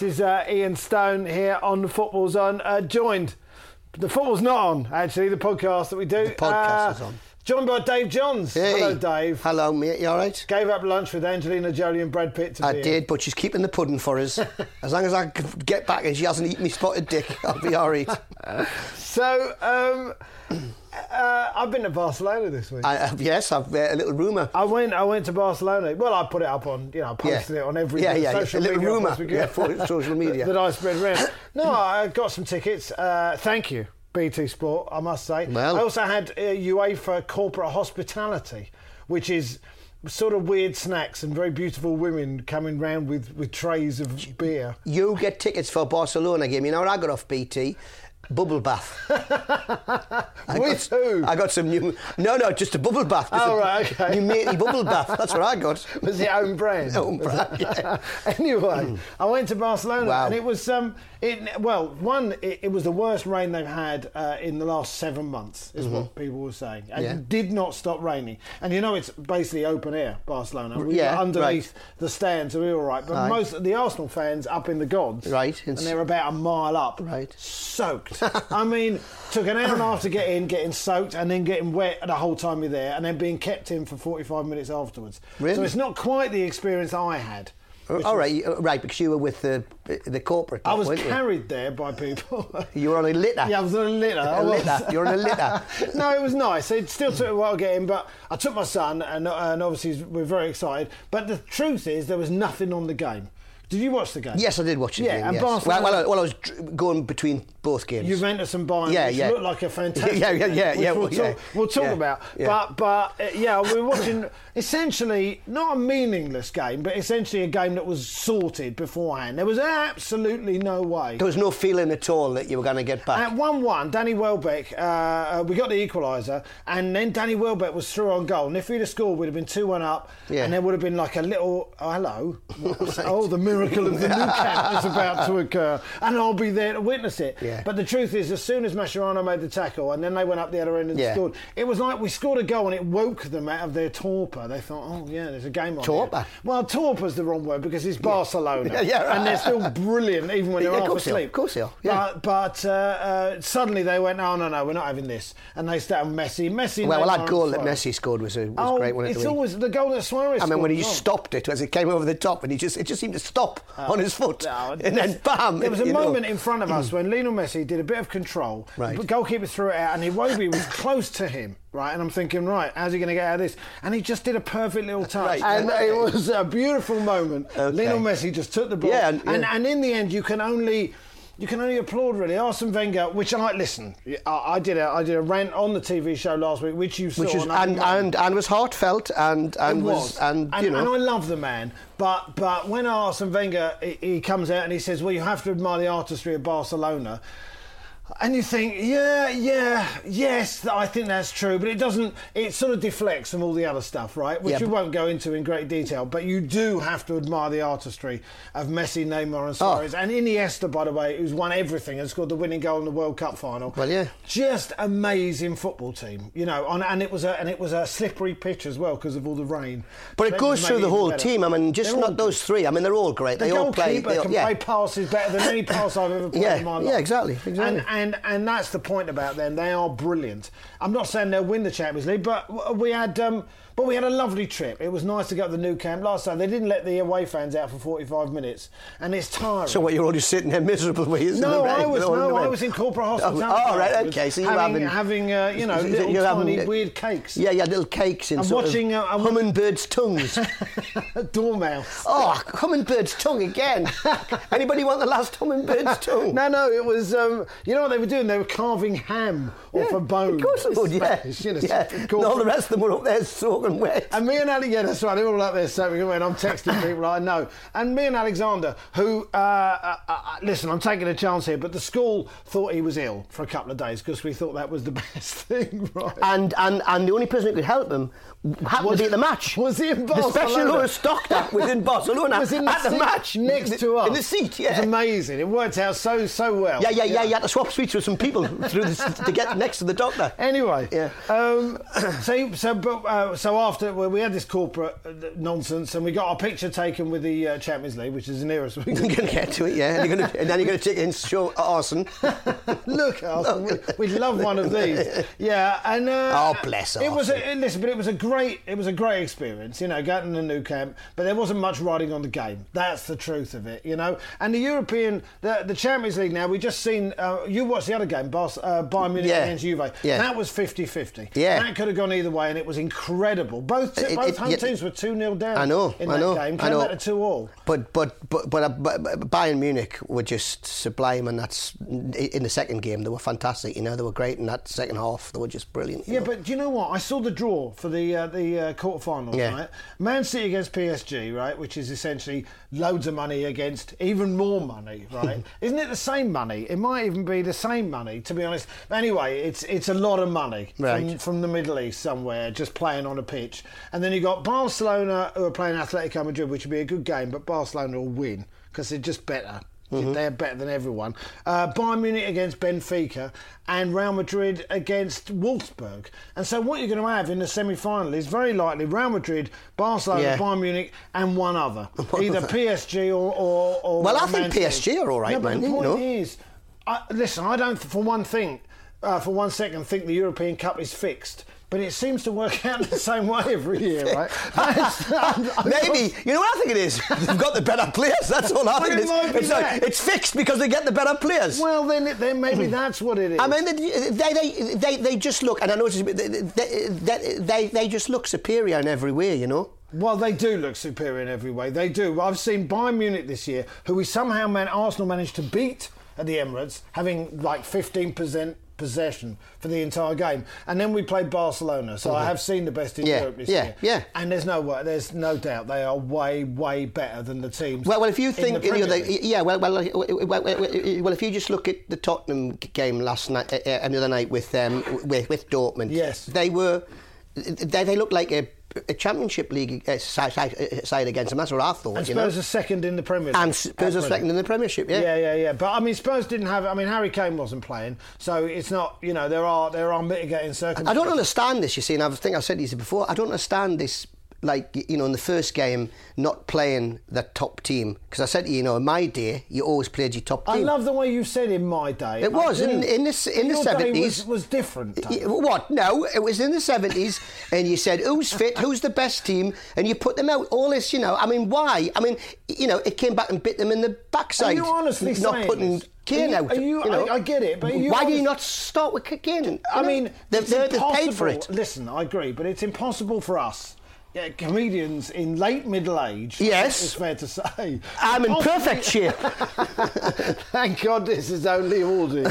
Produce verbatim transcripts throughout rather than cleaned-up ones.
This is uh, Ian Stone here on Football's On, uh, joined, the football's not on actually, the podcast that we do. The podcast uh, is on. Joined by Dave Johns. Hey. Hello, Dave. Hello, mate. You all right? Gave up lunch with Angelina Jolie and Brad Pitt. To I did, in. But she's keeping the pudding for us. As long as I get back and she hasn't eaten me spotted dick, I'll be all right. So, um... Uh, I've been to Barcelona this week. I, uh, yes, I've uh, a little rumour. I went. I went to Barcelona. Well, I put it up on, you know, I posted yeah. it on every yeah, yeah, social yeah. A little rumour, yeah, for social media that I spread around. No, I got some tickets. Uh, thank you, B T Sport. I must say. Well, I also had uh, UEFA corporate hospitality, which is sort of weird snacks and very beautiful women coming round with, with trays of beer. You get tickets for a Barcelona game. You know what I got off B T? Bubble bath. I With got, who? I got some new... No, no, just a bubble bath. Just oh, a, right, OK. New matey bubble bath. That's what I got. Was it own brand? Own brand, yeah. Anyway, mm. I went to Barcelona wow. and it was... um, it Well, one, it, it was the worst rain they've had uh, in the last seven months, is mm-hmm. what people were saying. And yeah. it did not stop raining. And you know it's basically open air, Barcelona. We yeah, were underneath right. the stands, so we were all right. But right. most of the Arsenal fans up in the gods. Right. And they're about a mile up. Right. Soaked. I mean, took an hour and a half to get in, getting soaked and then getting wet the whole time you're there and then being kept in for forty-five minutes afterwards. Really? So it's not quite the experience I had. All right, was, right, because you were with the the corporate. I was carried you? there by people. You were on a litter. Yeah, I was on a litter. A litter. You're on a litter. No, it was nice. It still took a while to get in, but I took my son and, and obviously we're very excited. But the truth is there was nothing on the game. Did you watch the game? Yes, I did watch the yeah, game. Yeah, and yes. Barcelona. Well, well, well, I was going between both games. Juventus and Bayern, yeah, which yeah. looked like a fantastic yeah, yeah, game, yeah, yeah, we'll, yeah, talk, we'll talk yeah, about. Yeah. But, but uh, yeah, we were watching essentially, not a meaningless game, but essentially a game that was sorted beforehand. There was absolutely no way. There was no feeling at all that you were going to get back. At one one, Danny Welbeck, uh, uh, we got the equaliser, and then Danny Welbeck was through on goal. And if we'd have scored, we'd have been two one up, yeah. and there would have been like a little, oh, hello, right. oh, the mirror. Miracle of the new camp is about to occur, and I'll be there to witness it. Yeah. But the truth is, as soon as Mascherano made the tackle, and then they went up the other end and yeah. scored, it was like we scored a goal and it woke them out of their torpor. They thought, oh yeah, there's a game on. Torpor? Here. Well, torpor's the wrong word because it's Barcelona, yeah. Yeah, right. and they're still brilliant even when they're yeah, half asleep. Are. Of course they are. Yeah. But, but uh, uh, suddenly they went, no, no, no, we're not having this, and they started Messi. Messi. Well, well that goal that Messi scored was a was oh, great one. It's the always the goal that Suarez. I mean, scored when he just stopped it as it came over the top, and he just it just seemed to stop. Uh, on his foot no, and then bam there was a moment know. in front of us when Lionel Messi did a bit of control right. the goalkeeper threw it out and Iwobi was close to him right and I'm thinking right how's he going to get out of this and he just did a perfect little touch right. and okay. it was a beautiful moment okay. Lionel Messi just took the ball yeah, and, yeah. and and in the end you can only You can only applaud, really. Arsene Wenger, which I listen. I, I did a I did a rant on the T V show last week, which you saw, which was, and, and, and and was heartfelt, and and was, was and, and you know. And I love the man, but but when Arsene Wenger he, he comes out and he says, "Well, you have to admire the artistry of Barcelona." And you think, yeah, yeah, yes, I think that's true, but it doesn't, it sort of deflects from all the other stuff, right? Which yeah, we won't go into in great detail, but you do have to admire the artistry of Messi, Neymar and Suarez. Oh. And Iniesta, by the way, who's won everything and scored the winning goal in the World Cup final. Well, yeah. Just amazing football team, you know, on, and it was a and it was a slippery pitch as well because of all the rain. But so it goes through the whole better. team. I mean, just they're not those three. I mean, they're all great. The they all play. The goalkeeper can yeah. play passes better than any pass I've ever played yeah. in my life. Yeah, exactly. exactly. And, and and and that's the point about them. They are brilliant. I'm not saying they'll win the Champions League, but we had um, but we had a lovely trip. It was nice to go to the Nou Camp. Last time they didn't let the away fans out for forty-five minutes, and it's tiring. So what, you're all just sitting there miserable with you? No, I was no, I was in corporate hospitality. Oh, oh right, okay. So you're having having uh, you know little tiny having, weird cakes. Yeah, yeah, little cakes and sort watching, of uh, hummingbirds' tongues. Dormouse. Oh, hummingbird's tongue again. Anybody want the last hummingbird's tongue? No, no, it was. Um, you know what they were doing? They were carving ham yeah, off a bone. Of course, it would. Yeah, you know, yeah. And all the rest of them were up there soaking wet. And me and Ali, yeah, that's right. They were all up there soaking wet. I'm texting people I know. And me and Alexander, who uh, uh, uh, listen, I'm taking a chance here, but the school thought he was ill for a couple of days because we thought that was the best thing, right? And and and the only person who could help him happened was, to be at the match. Was he in Barcelona? The special who was stocked up was in Barcelona was in the at the match next the, to us in the seat. Yeah, it was amazing. It worked out so so well. Yeah, yeah, yeah. yeah. You had to swap seats with some people through the, to get next to the doctor. Anyway, yeah. Um, so so but, uh, so after well, we had this corporate nonsense, and we got our picture taken with the uh, Champions League, which is the nearest we can get to it. Yeah, and, you're gonna, and then you're going to take it and show Arsene. Look, Arsene, we, we'd love one of these. Yeah, and uh, oh bless Arsene. It was a, listen, but it was a great it was a great experience. You know, going to the Nou Camp, but there wasn't much riding on the game. That's the truth of it, you know. And the European, the, the Champions League now, we just seen, uh, you watched the other game, Bar- uh, Bayern Munich yeah. against Juve. Yeah. That was fifty-fifty. Yeah. That could have gone either way, and it was incredible. Both t- it, both it, home it, teams were two nil down I know, in that I know, game. Came out to two all. But, but, but, but, but Bayern Munich were just sublime, and that's, in the second game, they were fantastic. You know, they were great in that second half. They were just brilliant. Yeah, know. But do you know what? I saw the draw for the, uh, the uh, quarterfinals, yeah. right? Man City against P S G, right, which is essentially loads of money against even more money, right? Isn't it the same money? It might even be the same money, to be honest. Anyway, it's it's a lot of money right. from, from the Middle East somewhere, just playing on a pitch. And then you've got Barcelona, who are playing Atletico Madrid, which would be a good game, but Barcelona will win because they're just better. Mm-hmm. They're better than everyone. Uh, Bayern Munich against Benfica and Real Madrid against Wolfsburg. And so what you're going to have in the semi-final is very likely Real Madrid, Barcelona, yeah. Bayern Munich and one other. Either P S G or, or, or well, I Man think P S G are all right, no, man. But the point know. is, I, listen, I don't, for one thing, uh, for one second, think the European Cup is fixed. But it seems to work out the same way every year, right? I'm, I'm Maybe. Not... You know what I think it is? They've got the better players. That's all I think it is. It's, like, it's fixed because they get the better players. Well, then, then maybe that's what it is. I mean, they they, they, they just look, and I noticed they, they, they, they just look superior in every way, you know? Well, they do look superior in every way. They do. I've seen Bayern Munich this year, who we somehow, man, Arsenal managed to beat at the Emirates, having like fifteen percent possession for the entire game, and then we played Barcelona. So mm-hmm. I have seen the best in yeah, Europe this yeah, year. Yeah, and there's no way, there's no doubt they are way, way better than the teams. Well, well, if you think, you know, the, yeah, well, well, well, well, well, if you just look at the Tottenham game last night, uh, another night with um, with with Dortmund. Yes, they were, they they looked like a. a Championship League uh, side, side, side against them. That's what I thought. And Spurs you know? are second in the Premiership. And Spurs are second in the Premiership, yeah. Yeah, yeah, yeah. But, I mean, Spurs didn't have... I mean, Harry Kane wasn't playing, so it's not... You know, there are there are mitigating circumstances. I don't understand this, you see, and I think I've said this before. I don't understand this, like, you know, in the first game, not playing the top team. Because I said to you, you know, in my day, you always played your top team. I love the way you said in my day. It was, in, in the, in the seventies. Day was, was different. Though. What? No, it was in the seventies, and you said, who's fit, who's the best team, and you put them out. All this, you know, I mean, why? I mean, you know, it came back and bit them in the backside. Are you honestly not saying putting this? Kane out. Are you, you know, I, I get it, but you why honest... do you not start with Kane? I know? mean, they're, they're paid for it. Listen, I agree, but it's impossible for us. Yeah, comedians in late middle age. Yes, it's fair to say. I'm in perfect shape. Thank God this is only audio.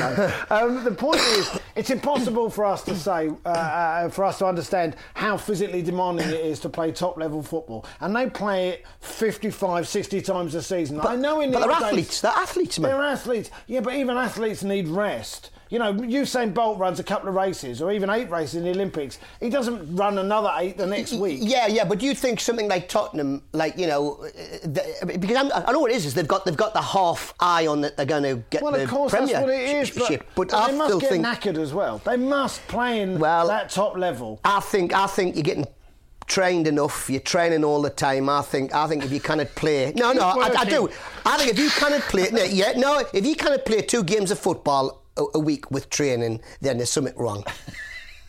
Um, the point is, it's impossible for us to say, uh, uh, for us to understand how physically demanding it is to play top level football, and they play it fifty-five, sixty times a season. But, I know in but they're days, athletes. They're athletes, man. They're athletes. Yeah, but even athletes need rest. You know, Usain Bolt runs a couple of races, or even eight races in the Olympics. He doesn't run another eight the next week. Yeah, yeah, but you think something like Tottenham, like, you know, the, because I'm, I know what it is, is they've got they've got the half eye on that they're going to get well, the Premiership. Well, of course, that's what it is, but, ship, but, but I they must still get think, knackered as well. They must play in well, that top level. I think I think you're getting... trained enough, you're training all the time. I think I think if you cannot play... No, no, I, I do. I think if you cannot play... No, yeah, no, if you cannot play two games of football a, a week with training, then there's something wrong.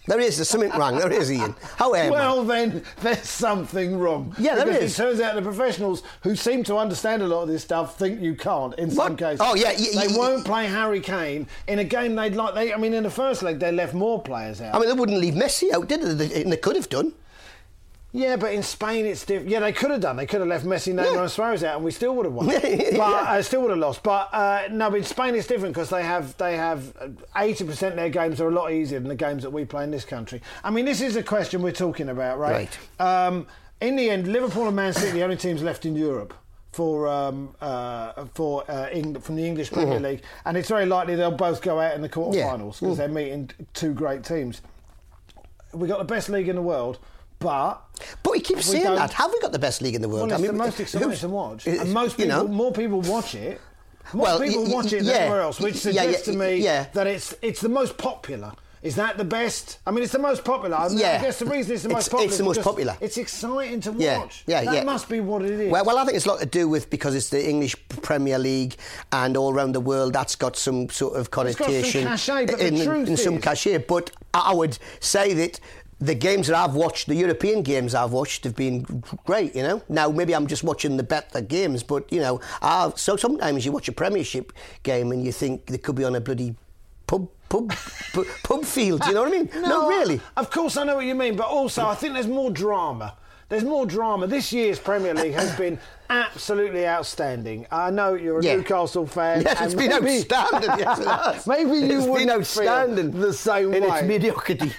There is, there's something wrong. There is, Ian. However... Well, then, there's something wrong. Yeah, there because is. Because it turns out the professionals who seem to understand a lot of this stuff think you can't in what? some cases. Oh, yeah. Y- they y- won't play Harry Kane in a game they'd like... They, I mean, in the first leg, they left more players out. I mean, they wouldn't leave Messi out, did they? They could have done. Yeah, but in Spain it's different. Yeah, they could have done. They could have left Messi, Neymar yeah. and Suarez out and we still would have won. But I uh, still would have lost. But uh, no, but in Spain it's different because they have they have eighty percent of their games are a lot easier than the games that we play in this country. I mean, this is the question we're talking about, right? Right. Um, in the end, Liverpool and Man City are the only teams left in Europe for um, uh, for uh, England, from the English Premier mm-hmm. League. And it's very likely they'll both go out in the quarterfinals because yeah. mm. they're meeting two great teams. We've got the best league in the world. But but he keeps saying don't... that. Have we got the best league in the world? Well, it's I mean, the most exciting to watch. And most people, you know? more people watch it. More well, people y- y- watch it yeah. than anywhere else, which suggests yeah, yeah, to me yeah. that it's it's the most popular. Is that the best? I mean, it's the most popular. I, mean, yeah. I guess the reason it's the most it's, popular. It's the most popular. It's exciting to watch. Yeah, yeah, that yeah. must be what it is. Well, well, I think it's a lot to do with because it's the English Premier League and all around the world. That's got some sort of connotation. It's got some cachet, but in, the truth in, in is... some cachet. But I would say that. The games that I've watched, the European games I've watched, have been great, you know. Now, maybe I'm just watching the better games, but, you know, I've, so sometimes you watch a Premiership game and you think they could be on a bloody pub pub pub, pub field, you know what I mean? No, no, really. Of course I know what you mean, but also I think there's more drama. There's more drama. This year's Premier League has been absolutely outstanding. I know you're a yeah. Newcastle fan. Yes, it's and been maybe, outstanding. Yes, it has. Maybe you wouldn't feel the same in way. It's mediocrity.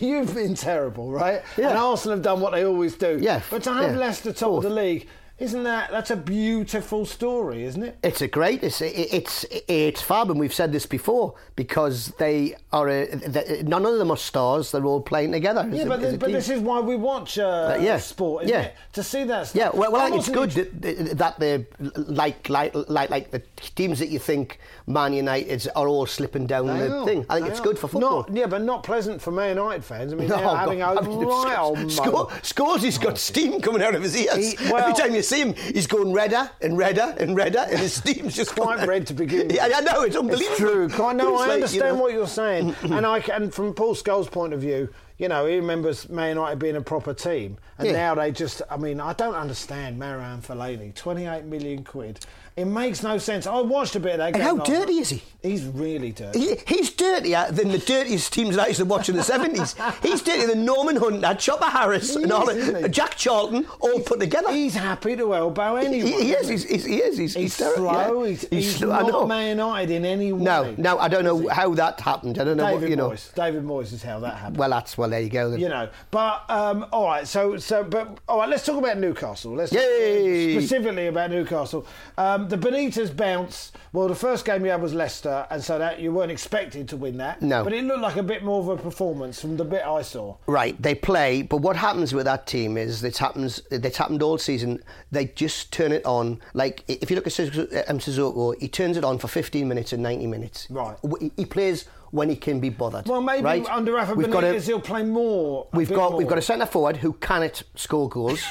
You've been terrible, right? Yeah. And Arsenal have done what they always do. Yeah. But to have yeah. Leicester top of the league... Isn't that, that's a beautiful story, isn't it? It's a great, it's it's, it's fab, and we've said this before, because they are, a, they, none of them are stars, they're all playing together. Yeah, but, a, this, but this is why we watch uh, yeah. sport, isn't yeah. it? To see that stuff. Yeah, well, well I think it's good that, that they're, like, like like like the teams that you think Man United are all slipping down they the are. thing. I think they it's are. good for football. Not, yeah, but not pleasant for Man United fans. I mean, no, they're having God. a I mean, right old Scores, Scores, he's got steam coming out of his ears. He, well, every time you see him, he's going redder and redder and redder, and his steam's just quite red to begin with. Yeah, I know, it's unbelievable. It's true. I know, I like, understand you know. what you're saying, and I and from Paul Scholes' point of view, you know, he remembers Man United being a proper team, and yeah. now they just. I mean, I don't understand Marouane Fellaini, twenty-eight million quid. It makes no sense. I watched a bit of that game. And how dirty is he? He's really dirty. He, he's dirtier than the dirtiest teams that I used to watch in the seventies. He's dirtier than Norman Hunter, Chopper Harris, he and all is, the, Jack Charlton, all he's, put together. He's happy to elbow anyone. He, he is. He's, he's, he is. He's, he's, he's slow. Yeah. He's, he's, he's slow, not Man United in any way. No, no. I don't know how that happened. I don't know. David what, you Moyes. Know. David Moyes is how that happened. Well, that's well. There you go. Then. You know. But um, all right. So so. But all right. Let's talk about Newcastle. Let's talk specifically about Newcastle. Um, The Benitez bounce, well, the first game you had was Leicester, and so that you weren't expected to win that. No. But it looked like a bit more of a performance from the bit I saw. Right, they play, but what happens with that team is, it happens, it's happened all season, they just turn it on. Like, if you look at Sissoko, he turns it on for fifteen minutes and ninety minutes. Right. He plays when he can be bothered. Well, maybe right? under Rafa Benitez, he'll play more. We've got, more. We've got a centre-forward who cannot score goals.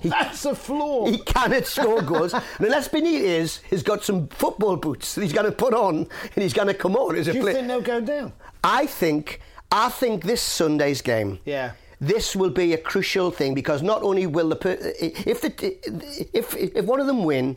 He, That's a flaw. He cannot score goals. And unless Benitez has got some football boots that he's going to put on and he's going to come on as a player. Do you play- think they'll go down? I think, I think this Sunday's game. Yeah. This will be a crucial thing because not only will the per- if the if if one of them win,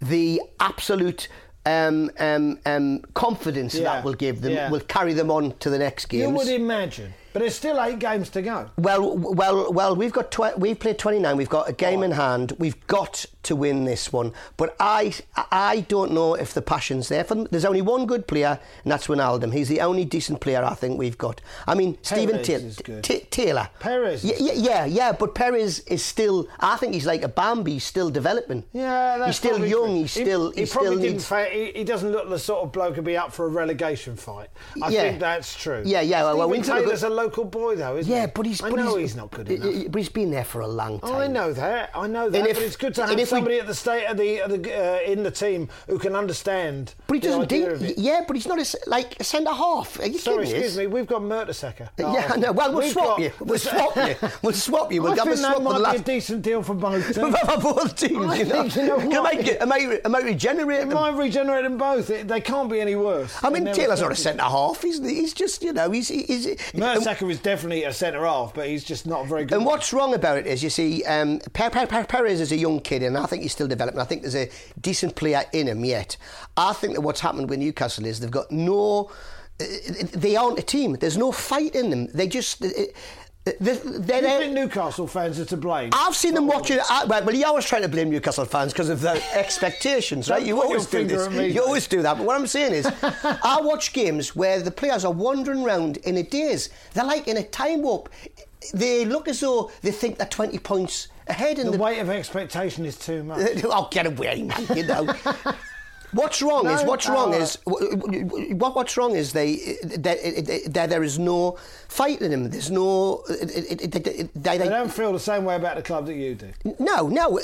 the absolute. Um, um, um, confidence yeah. that will give them yeah. will carry them on to the next games. You would imagine, but there's still eight games to go. Well, well, well. We've got tw- we've played twenty-nine. We've got a game oh. in hand. We've got to win this one. But I, I don't know if the passion's there. For them. There's only one good player, and that's Wijnaldum. He's the only decent player I think we've got. I mean, Steven Taylor. T- Taylor. Perez. Yeah, yeah, yeah. But Perez is still. I think he's like a Bambi. He's still developing. Yeah, that's he's still young. He's still. He, he, he probably still didn't needs. Fa- He doesn't look the sort of bloke who'd be up for a relegation fight. I yeah. think that's true. Yeah, yeah. Well, Steven well, Taylor's a local boy, though, isn't yeah, he? Yeah, but he's... I but know he's, he's not good enough. He, but he's been there for a long time. Oh, I know that. I know that. If, but it's good to have somebody we, at the state of the, of the uh, in the team who can understand. But he doesn't do... Yeah, but he's not a, like a centre-half. Sorry, excuse me. We've got Mertesacker. Oh, yeah, I know. Well, we'll swap you. We'll swap you. We'll swap you. We'll swap you. I think that might be a decent deal for both teams. For both teams, you know. Can I regenerate them? It might regenerate them both. They can't be any worse. I mean, Taylor's not a centre-half. He's he's just, you know, he's... he's Mertesacker is definitely a centre-half, but he's just not very good. And what's wrong about it is, you see, um, Perez is a young kid, and I think he's still developing. I think there's a decent player in him yet. I think that what's happened with Newcastle is they've got no... They aren't a team. There's no fight in them. They just... It, The, the, the, you think Newcastle fans are to blame? I've seen them watching. I, well, you always try to blame Newcastle fans because of their expectations, right? You always do this. Me, you always do that. But what I'm saying is, I watch games where the players are wandering around in a daze. They're like in a time warp. They look as though they think they're twenty points ahead. And the, the weight of expectation is too much. I'll get away, man. You know. What's wrong no, is what's uh, wrong is what what's wrong is they there there is no fight in them. There's no it, it, it, they, they don't feel the same way about the club that you do. No, no,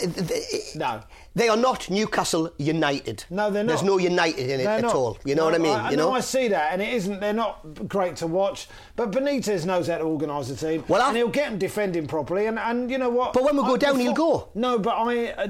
no. They are not Newcastle United. No, they're not. There's no United in it they're at not. all. You know no, what I mean? I, I you know? know I see that, and it isn't. They're not great to watch. But Benitez knows how to organise a team, well, and he'll get them defending properly. And, and you know what? But when we go I, down, before, he'll go. No, but I uh,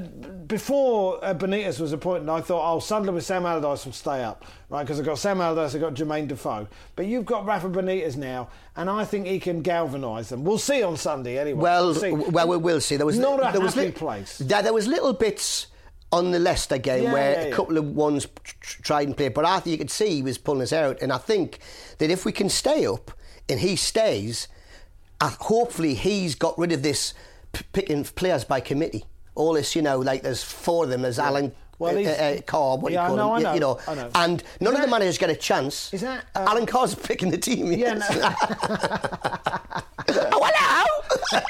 before uh, Benitez was appointed, I thought, oh, Sunderland with Sam Allardyce will stay up, right? Because I've got Sam Allardyce, I've got Jermaine Defoe. But you've got Rafa Benitez now, and I think he can galvanise them. We'll see on Sunday anyway. Well, we'll see. Well, we will see. There was not a there happy was, place. There, there was little bits. On the Leicester game yeah, where yeah, yeah. a couple of ones tried and played, but Arthur, you could see he was pulling us out, and I think that if we can stay up and he stays, hopefully he's got rid of this picking players by committee. All this, you know, like there's four of them, there's yeah. Alan well, uh, uh, Carr, what yeah, do you call him? You know, know. And is none that, of the managers get a chance. Is that uh, Alan Carr's picking the team? Yeah. Yes. No. Oh, hello!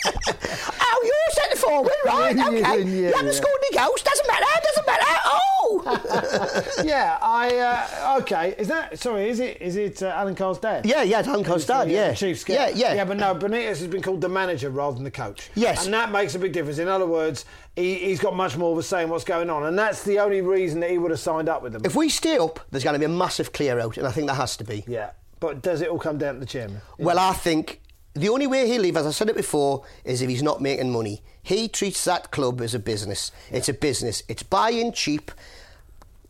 Oh, you're centre forward, right? Okay. Yeah, yeah, you haven't yeah. scored any goals. Doesn't matter. Doesn't matter. Oh. yeah. I. Uh, okay. Is that? Sorry. Is it? Is it uh, Alan Carr's dad? Yeah. Yeah. Alan Carr's dad. Yeah. yeah. Chief scout. Yeah. Yeah. Yeah. But no, Benitez has been called the manager rather than the coach. Yes. And that makes a big difference. In other words, he, he's got much more of a say in what's going on, and that's the only reason that he would have signed up with them. If we stay up, there's going to be a massive clear out, and I think there has to be. Yeah. But does it all come down to the chairman? Well, I think. The only way he'll leave, as I said it before, is if he's not making money. He treats that club as a business. Yeah. It's a business. It's buy in cheap,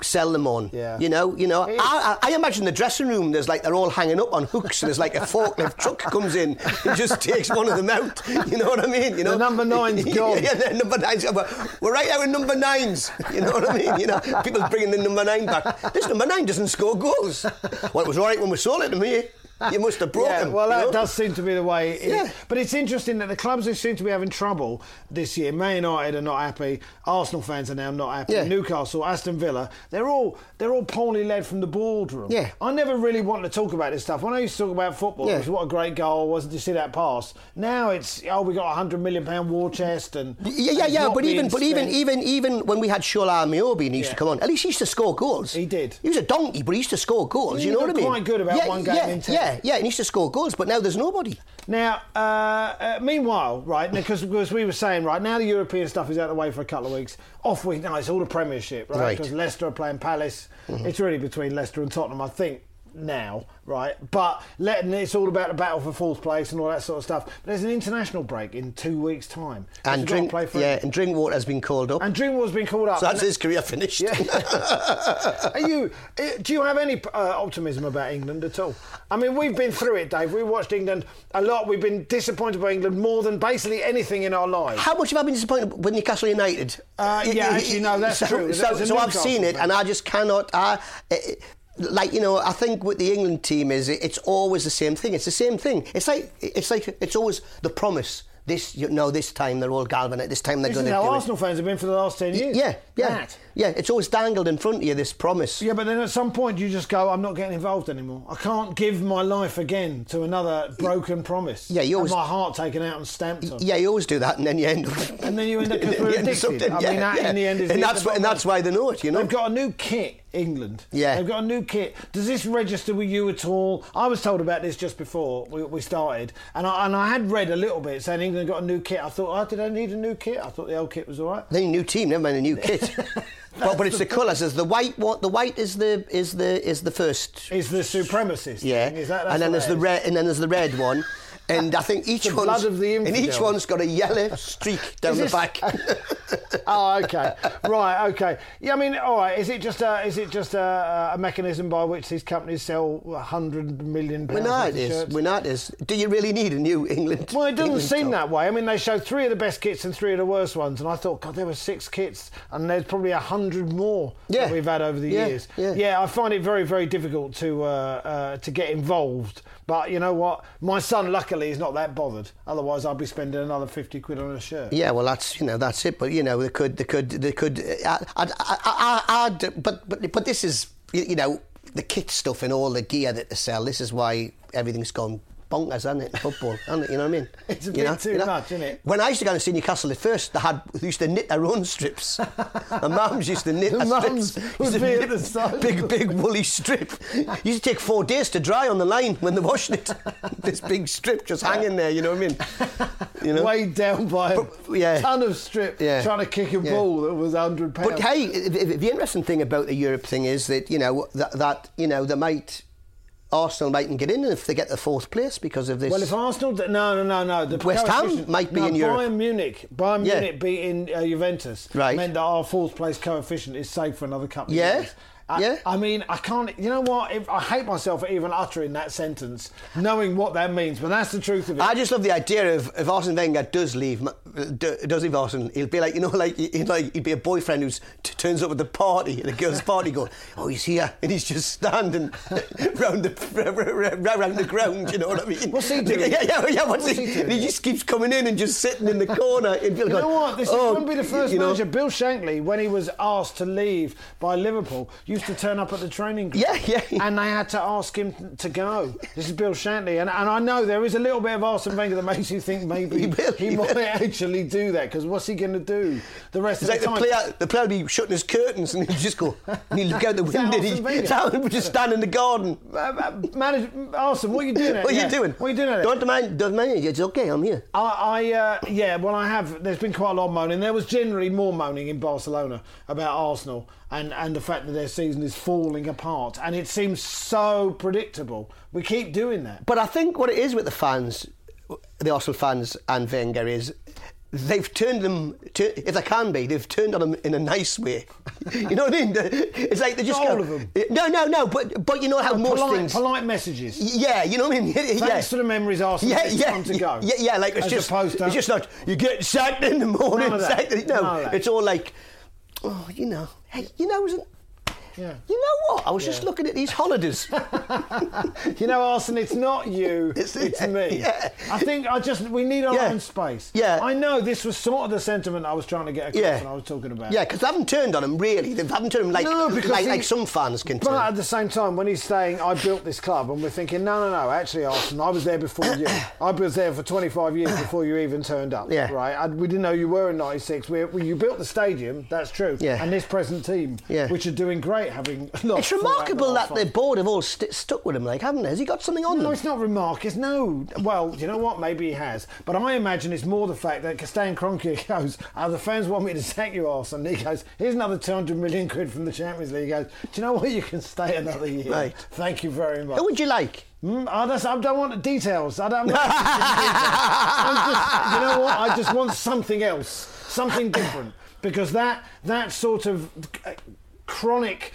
sell them on. Yeah. You know, you know. I, I imagine the dressing room, there's like they're all hanging up on hooks, and there's like a forklift truck comes in and just takes one of them out. You know what I mean? You know, the number nine's gone. yeah, the number nine's gone. We're right out of number nines. You know what I mean? You know, people bringing the number nine back. This number nine doesn't score goals. Well, it was all right when we sold it to me. You must have brought yeah, him. Well, that you know? does seem to be the way it yeah. is. But it's interesting that the clubs who seem to be having trouble this year, Man United are not happy, Arsenal fans are now not happy, yeah. Newcastle, Aston Villa, they're all they're all poorly led from the boardroom. Yeah. I never really wanted to talk about this stuff. When I used to talk about football, yeah. it was what a great goal, wasn't to see that pass. Now it's, oh, we got a one hundred million pound war chest. and Yeah, yeah, yeah, but even but even, even even when we had Shola Ameobi and he used yeah. to come on, at least he used to score goals. He did. He was a donkey, but he used to score goals, he you know what I mean? quite good about yeah, one game yeah, in ten. Yeah. Yeah, he used to score goals, but now there's nobody. Now, uh, uh, meanwhile, right, because we were saying, right, now the European stuff is out of the way for a couple of weeks. Off week, no, it's all the Premiership, right? right. Because Leicester are playing Palace. Mm-hmm. It's really between Leicester and Tottenham, I think, now, right? But letting it's all about the battle for fourth place and all that sort of stuff. But there's an international break in two weeks' time. And drink, play for yeah, and Drinkwater has been called up. And Drinkwater's been called up. So that's and his career finished. Yeah. Are you? Do you have any uh, optimism about England at all? I mean, we've been through it, Dave. We watched England a lot. We've been disappointed by England more than basically anything in our lives. How much have I been disappointed with Newcastle United? Uh, yeah, yeah, actually, no, that's so, true. So, so I've seen it, and I just cannot. I, it, Like, you know, I think with the England team is it's always the same thing. It's the same thing. It's like it's like it's always the promise. This you know, this time they're all galvanized. This time they're going to do it. This is how Arsenal fans have been for the last ten years. Yeah, yeah, that. yeah. It's always dangled in front of you, this promise. Yeah, but then at some point you just go, I'm not getting involved anymore. I can't give my life again to another broken yeah, promise. Yeah, you always and my heart taken out and stamped on. Yeah, you always do that, and then you end up. and then you end up completely addicted. I mean, yeah, that yeah. in the end is. And the that's why, and that's why they know it. You know, they've got a new kit. England. Yeah. They've got a new kit. Does this register with you at all? I was told about this just before we, we started, and I, and I had read a little bit saying England got a new kit. I thought, oh, did I need a new kit? I thought the old kit was all right. They need a new team, never mind a new kit. Well, but it's the, the colours. Is the white? What the white is the is the is the first. Is the supremacist? Yeah. Thing. Is that, and then there's the red. And then there's the red one. And I think each the one's of the and each one's got a yellow streak down the back. Oh, okay, right, okay. Yeah, I mean, all right. Is it just a is it just a, a mechanism by which these companies sell a hundred million pounds? We're not it is. We're not is. Do you really need a new England? Well, it doesn't England seem top. That way. I mean, they showed three of the best kits and three of the worst ones, and I thought, God, there were six kits, and there's probably a hundred more yeah. that we've had over the yeah. years. Yeah. yeah, I find it very, very difficult to uh, uh, to get involved. But you know what? My son, luckily, is not that bothered. Otherwise, I'd be spending another fifty quid on a shirt. Yeah, well, that's you know that's it. But you know, they could, they could, they could. Uh, I'd, I'd, I'd, but but but this is you know the kit stuff and all the gear that they sell. This is why everything's gone bonkers, hasn't it? In football, hasn't it? You know what I mean? It's a bit you know? too you know? much, isn't it? When I used to go and see Newcastle at first, they had they used to knit their own strips. And mums used to knit the mums strips. Would be at the side. Big, big woolly strip. It used to take four days to dry on the line when they washed it. This big strip just hanging there. You know what I mean? You know? Weighed down by a but, yeah. ton of strip, yeah. trying to kick a yeah. ball that was one hundred pounds. But hey, the, the interesting thing about the Europe thing is that you know that, that you know they might. Arsenal mightn't get in if they get the fourth place because of this. Well, if Arsenal... No, no, no, no. The West Ham might be no, in Europe. Bayern Munich. Bayern yeah. Munich beating uh, Juventus right. meant that our fourth place coefficient is safe for another couple yeah. of years. I, yeah. I mean, I can't... You know what? If, I hate myself for even uttering that sentence, knowing what that means, but that's the truth of it. I just love the idea of if Arsene Wenger does leave... Does leave Arsenal, he'll be like, you know, like he'd like, be a boyfriend who t- turns up at the party, at a girl's party, going, oh, he's here, and he's just standing round the round the ground, you know what I mean? What's he doing? Yeah, yeah, yeah what's, what's he, he doing? He just keeps coming in and just sitting in the corner. He'd be you like, know what? This oh, wouldn't be the first manager. Know? Bill Shankly, when he was asked to leave by Liverpool... You used to turn up at the training ground. Yeah, yeah. And they had to ask him to go. This is Bill Shankly. And, and I know there is a little bit of Arsene Wenger that makes you think maybe he, will, he, he might will. actually do that, because what's he going to do the rest it's of like the time? The player, the player would be shutting his curtains and he'd just go, and he'd look out the window and he'd, he'd just stand in the garden. Uh, uh, manager, Arsene, what are you doing? What are you yeah. doing? What are you doing? At don't mind, don't mind, it's okay, I'm here. I, I uh, yeah, well, I have, there's been quite a lot of moaning. There was generally more moaning in Barcelona about Arsenal. And, and the fact that their season is falling apart. And it seems so predictable. We keep doing that. But I think what it is with the fans, the Arsenal fans and Wenger, is they've turned them, to, if they can be, they've turned on them in a nice way. You know what I mean? It's like they just all go, of them. No, no, no, but but you know how oh, most polite, things... Polite messages. Yeah, you know what I mean? Thanks yeah. for the memories Arsenal, yeah, it's yeah, time to go. Yeah, yeah, like it's just, to... it's just not, you get sacked in the morning. None of that. Sacked, no, None of that. It's all like... Oh, you know, hey, you know, isn't, yeah. you know what? I was yeah. just looking at these holidays. You know, Arsene, it's not you, it's, it's yeah, me. Yeah. I think I just, we need our yeah. own space. Yeah. I know this was sort of the sentiment I was trying to get across yeah. when I was talking about. Yeah, because they haven't turned on him, really. They haven't turned him like, no, like, he, like some fans can but turn. But at the same time, when he's saying, I built this club, and we're thinking, no, no, no, actually, Arsene, I was there before you. I was there for twenty-five years before you even turned up. Yeah. Right? I, we didn't know you were in ninety-six. We, we, you built the stadium, that's true. Yeah. And this present team, yeah. which are doing great. Having it's remarkable that, that the board have all st- stuck with him, like, haven't they? Has he got something on no, them? No, it's not remark. It's no. Well, you know what? Maybe he has. But I imagine it's more the fact that Stan Kroenke goes, oh, the fans want me to sack you, Arsene. And he goes, here's another two hundred million quid from the Champions League. He goes, do you know what? You can stay another year. Right. Thank you very much. Who would you like? Mm, I, just, I don't want the details. I don't want details. Just, you know what? I just want something else. Something different. Because that, that sort of... Uh, chronic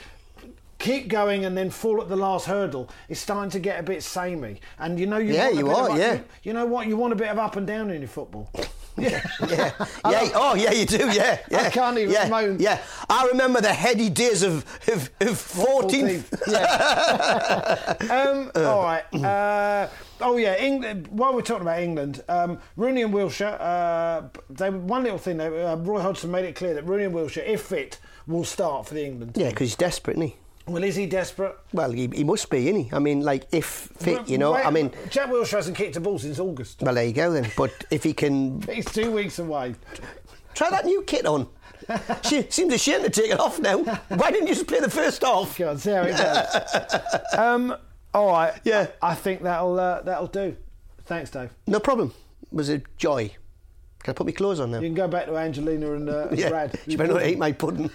keep going and then fall at the last hurdle is starting to get a bit samey, and you know you yeah you are up, yeah you, you know what you want a bit of up and down in your football. Yeah, yeah, yeah. Oh, yeah, you do. Yeah, yeah. I can't even. Yeah, moan. Yeah. I remember the heady days of of, of fourteenth. Yeah. um, uh, all right. Uh, oh yeah. England. While we're talking about England, um, Rooney and Wilshere. Uh, they one little thing. They, uh, Roy Hodgson made it clear that Rooney and Wilshere, if fit, will start for the England team. Yeah, because he's desperate, isn't he? Well, is he desperate? Well, he, he must be, isn't he? I mean, like, if fit, you know, Wait, I mean... Jack Wilshere hasn't kicked a ball since August. Well, there you go, then. But if he can... He's two weeks away. Try that new kit on. She seems a shame to take it off now. Why didn't you just play the first half? God, see how it goes. um, all right. Yeah. I, I think that'll uh, that'll do. Thanks, Dave. No problem. It was a joy. Can I put my clothes on now? You can go back to Angelina and uh, yeah. Brad. She better not eat my pudding.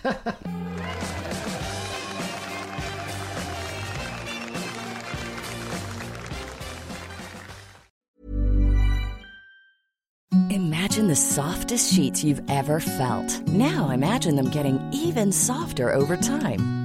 Imagine the softest sheets you've ever felt. Now imagine them getting even softer over time.